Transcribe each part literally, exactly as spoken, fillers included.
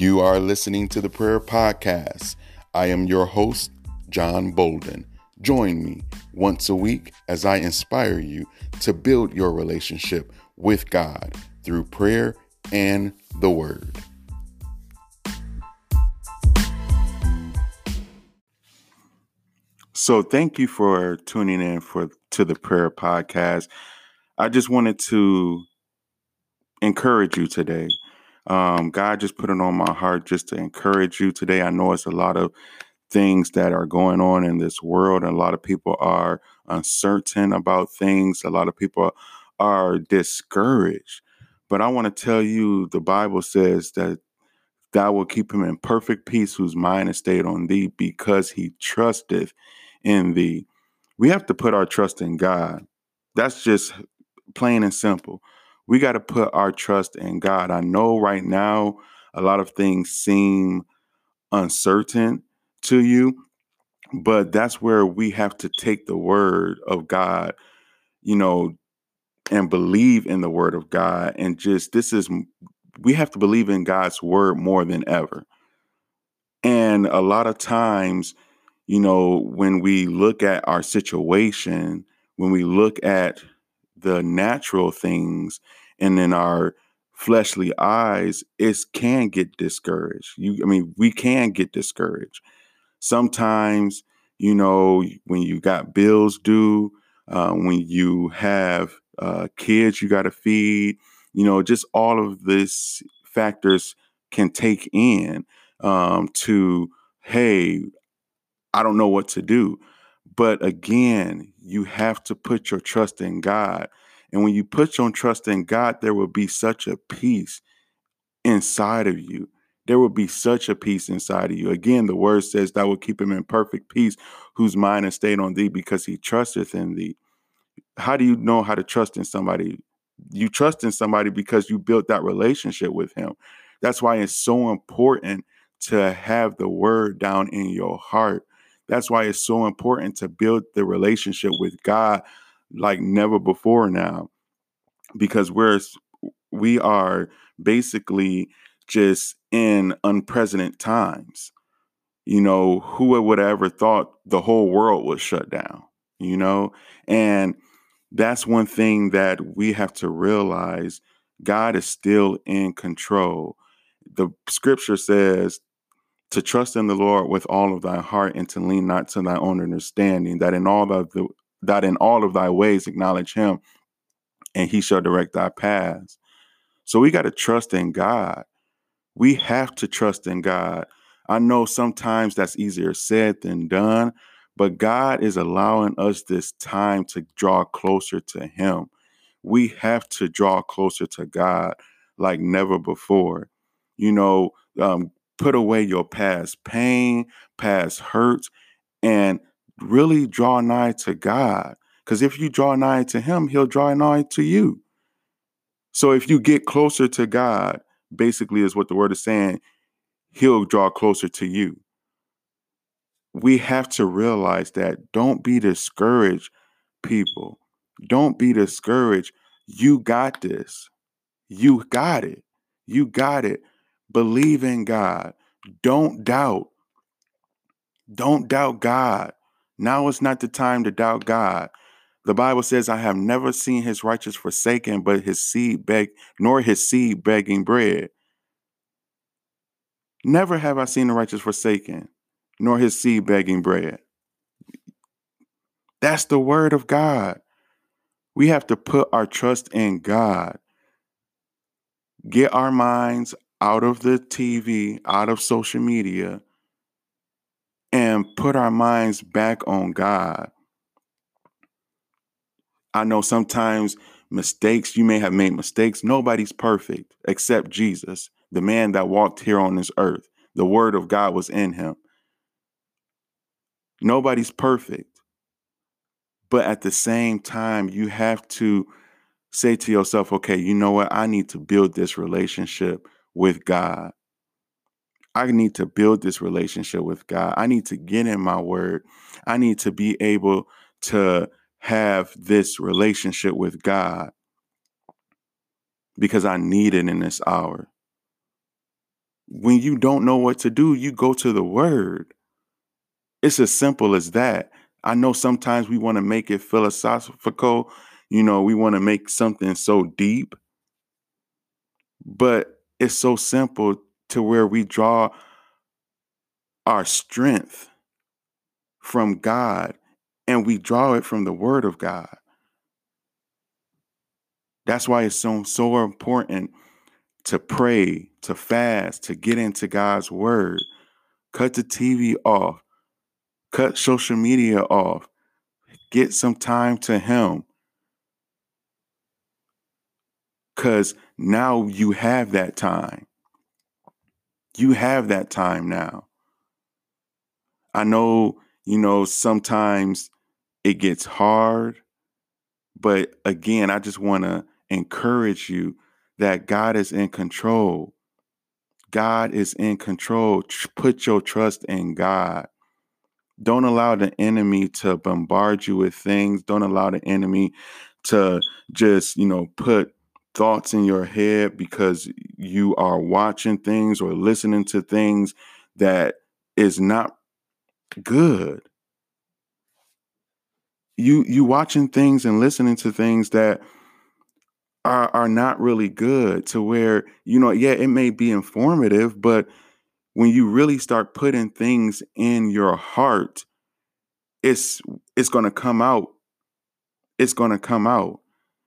You are listening to The Prayer Podcast. I am your host, John Bolden. Join me once a week as I inspire you to build your relationship with God through prayer and the Word. So thank you for tuning in for to the Prayer Podcast. I just wanted to encourage you today. Um, God just put it on my heart just to encourage you today. I know it's a lot of things that are going on in this world, and a lot of people are uncertain about things. A lot of people are discouraged. But I want to tell you, the Bible says that thou will keep him in perfect peace whose mind is stayed on thee, because he trusteth in thee. We have to put our trust in God. That's just plain and simple. We got to put our trust in God. I know right now a lot of things seem uncertain to you, but that's where we have to take the word of God, you know, and believe in the word of God. And just this is, we have to believe in God's word more than ever. And a lot of times, you know, when we look at our situation, when we look at the natural things and in our fleshly eyes, it can get discouraged. You, I mean, we can get discouraged. Sometimes, you know, when you got bills due, uh, when you have uh, kids you got to feed, you know, just all of these factors can take in um, to, hey, I don't know what to do. But again, you have to put your trust in God. And when you put your trust in God, there will be such a peace inside of you. There will be such a peace inside of you. Again, the word says, thou will keep him in perfect peace whose mind is stayed on thee, because he trusteth in thee. How do you know how to trust in somebody? You trust in somebody because you built that relationship with him. That's why it's so important to have the word down in your heart. That's why it's so important to build the relationship with God like never before now, because we're we are basically just in unprecedented times. You know, who would have ever thought the whole world was shut down, you know? And that's one thing that we have to realize. God is still in control. The scripture says to trust in the Lord with all of thy heart, and to lean not to thy own understanding, that in all of the, that in all of thy ways acknowledge him, and he shall direct thy paths. So we got to trust in God. We have to trust in God. I know sometimes that's easier said than done, but God is allowing us this time to draw closer to him. We have to draw closer to God like never before. You know, um, put away your past pain, past hurts, and really draw nigh to God. Because if you draw nigh to him, he'll draw nigh to you. So if you get closer to God, basically is what the word is saying, he'll draw closer to you. We have to realize that. Don't be discouraged, people. Don't be discouraged. You got this. You got it. You got it. Believe in God. Don't doubt. Don't doubt God. Now is not the time to doubt God. The Bible says, I have never seen his righteous forsaken, but his seed beg, nor his seed begging bread. Never have I seen the righteous forsaken, nor his seed begging bread. That's the word of God. We have to put our trust in God. Get our minds out of the T V, out of social media, and put our minds back on God. I know sometimes mistakes, you may have made mistakes. Nobody's perfect except Jesus, the man that walked here on this earth. The word of God was in him. Nobody's perfect. But at the same time, you have to say to yourself, okay, you know what? I need to build this relationship with God. I need to build this relationship with God. I need to get in my word. I need to be able to have this relationship with God, because I need it in this hour. When you don't know what to do, you go to the word. It's as simple as that. I know sometimes we want to make it philosophical. You know, we want to make something so deep. But it's so simple to where we draw our strength from God, and we draw it from the word of God. That's why it's so, so important to pray, to fast, to get into God's word. Cut the T V off. Cut social media off. Get some time to him. Because now you have that time. You have that time now. I know, you know, sometimes it gets hard. But again, I just want to encourage you that God is in control. God is in control. Put your trust in God. Don't allow the enemy to bombard you with things. Don't allow the enemy to just, you know, put thoughts in your head because you are watching things or listening to things that is not good. You you watching things and listening to things that are, are not really good, to where, you know, yeah, it may be informative, but when you really start putting things in your heart, it's it's going to come out. It's going to come out.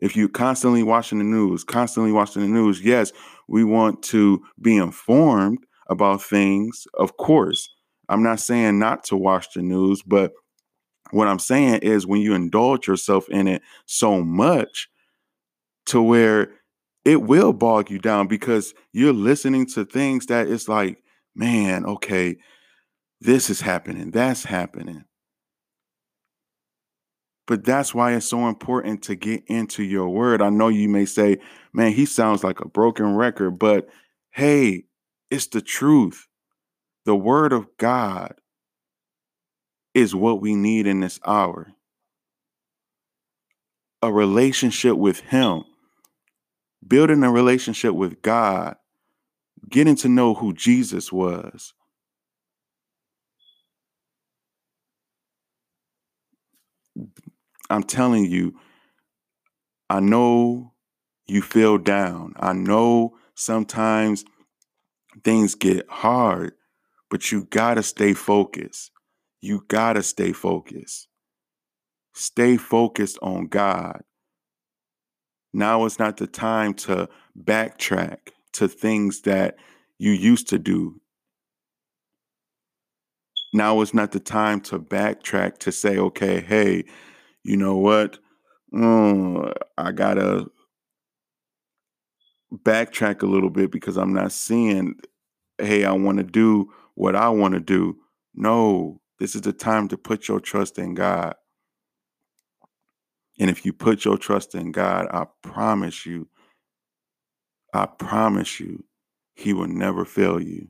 If you're constantly watching the news, constantly watching the news, yes, we want to be informed about things, of course. I'm not saying not to watch the news, but what I'm saying is when you indulge yourself in it so much to where it will bog you down, because you're listening to things that it's like, man, okay, this is happening, that's happening. But that's why it's so important to get into your word. I know you may say, man, he sounds like a broken record, but hey, it's the truth. The word of God is what we need in this hour. A relationship with him, building a relationship with God, getting to know who Jesus was. I'm telling you, I know you feel down. I know sometimes things get hard, but you gotta stay focused. You gotta stay focused. Stay focused on God. Now is not the time to backtrack to things that you used to do. Now is not the time to backtrack to say, okay, hey, you know what? Mm, I gotta backtrack a little bit because I'm not seeing, hey, I want to do what I want to do. No, this is the time to put your trust in God. And if you put your trust in God, I promise you, I promise you, he will never fail you.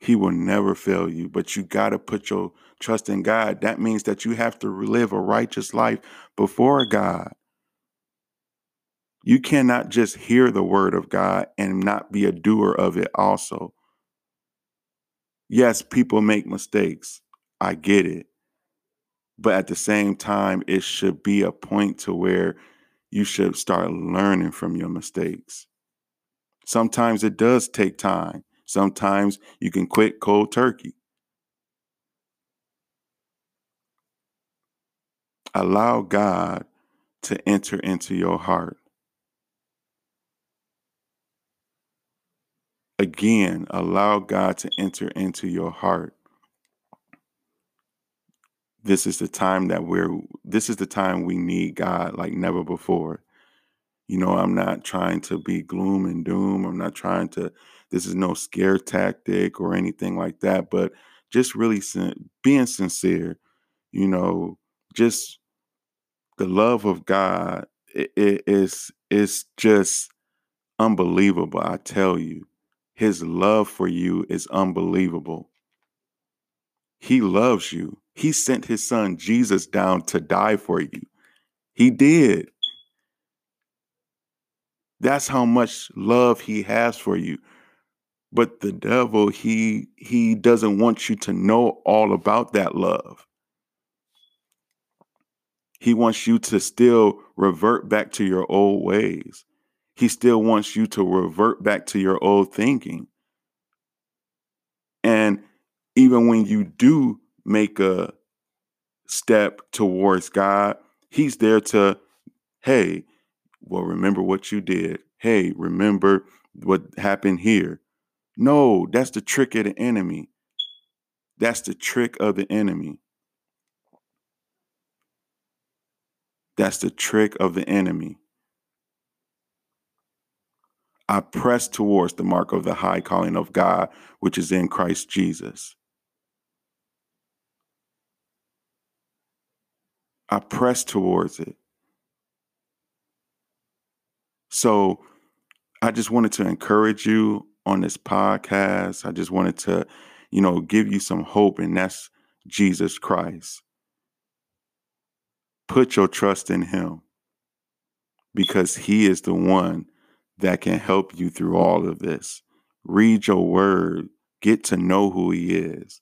He will never fail you, but you got to put your trust in God. That means that you have to live a righteous life before God. You cannot just hear the word of God and not be a doer of it also. Yes, people make mistakes. I get it. But at the same time, it should be a point to where you should start learning from your mistakes. Sometimes it does take time. Sometimes you can quit cold turkey. Allow God to enter into your heart. Again, allow God to enter into your heart. This is the time that we're, this is the time we need God like never before. You know, I'm not trying to be gloom and doom. I'm not trying to, this is no scare tactic or anything like that, but just really sin- being sincere, you know, just the love of God. It, it, it's, it's just unbelievable. I tell you, his love for you is unbelievable. He loves you. He sent his son Jesus down to die for you. He did. That's how much love he has for you. But the devil, he he doesn't want you to know all about that love. He wants you to still revert back to your old ways. He still wants you to revert back to your old thinking. And even when you do make a step towards God, he's there to, hey, well, remember what you did. Hey, remember what happened here. No, that's the trick of the enemy. That's the trick of the enemy. That's the trick of the enemy. I press towards the mark of the high calling of God, which is in Christ Jesus. I press towards it. So I just wanted to encourage you on this podcast. I just wanted to, you know, give you some hope, and that's Jesus Christ. Put your trust in him, because he is the one that can help you through all of this. Read your word, get to know who he is.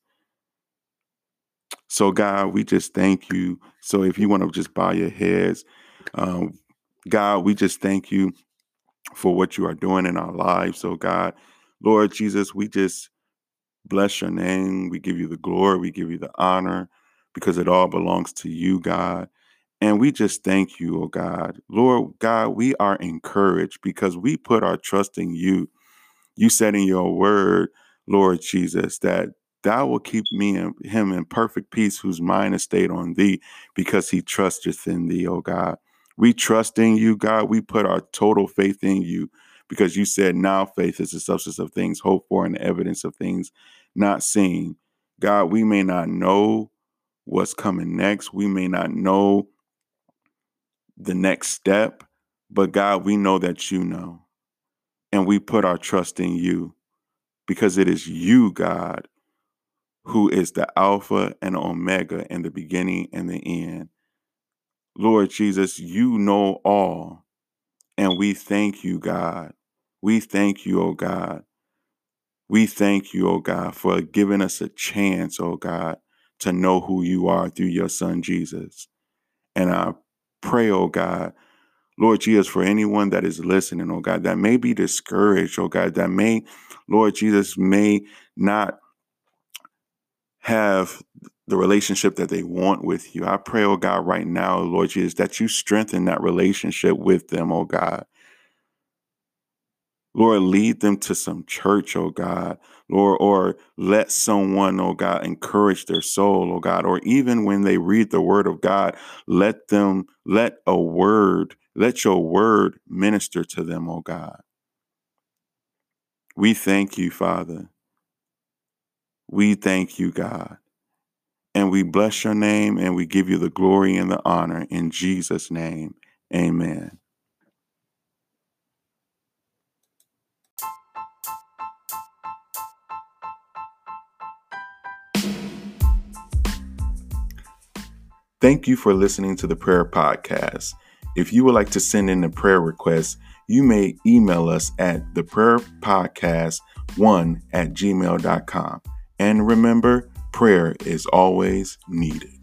So God, we just thank you. So if you want to just bow your heads, um, God, we just thank you for what you are doing in our lives. So God, Lord Jesus, we just bless your name. We give you the glory. We give you the honor, because it all belongs to you, God. And we just thank you, oh God. Lord God, we are encouraged because we put our trust in you. You said in your word, Lord Jesus, that thou will keep me and him in perfect peace, whose mind is stayed on thee, because he trusteth in thee, oh God. We trust in you, God. We put our total faith in you, because you said now faith is the substance of things hoped for and the evidence of things not seen. God, we may not know what's coming next. We may not know the next step, but God, we know that you know. And we put our trust in you, because it is you, God, who is the Alpha and Omega, and the beginning and the end. Lord Jesus, you know all, and we thank you, God. We thank you, oh God. We thank you, oh God, for giving us a chance, oh God, to know who you are through your son, Jesus. And I pray, oh God, Lord Jesus, for anyone that is listening, oh God, that may be discouraged, oh God, that may, Lord Jesus, may not have the relationship that they want with you. I pray, oh God, right now, Lord Jesus, that you strengthen that relationship with them, oh God. Lord, lead them to some church, oh God, Lord, or let someone, oh God, encourage their soul, oh God, or even when they read the word of God, let them, let a word, let your word minister to them, oh God. We thank you, Father. We thank you, God. And we bless your name, and we give you the glory and the honor in Jesus' name. Amen. Thank you for listening to the Prayer Podcast. If you would like to send in a prayer request, you may email us at the prayer podcast one at gmail dot com. And remember, prayer is always needed.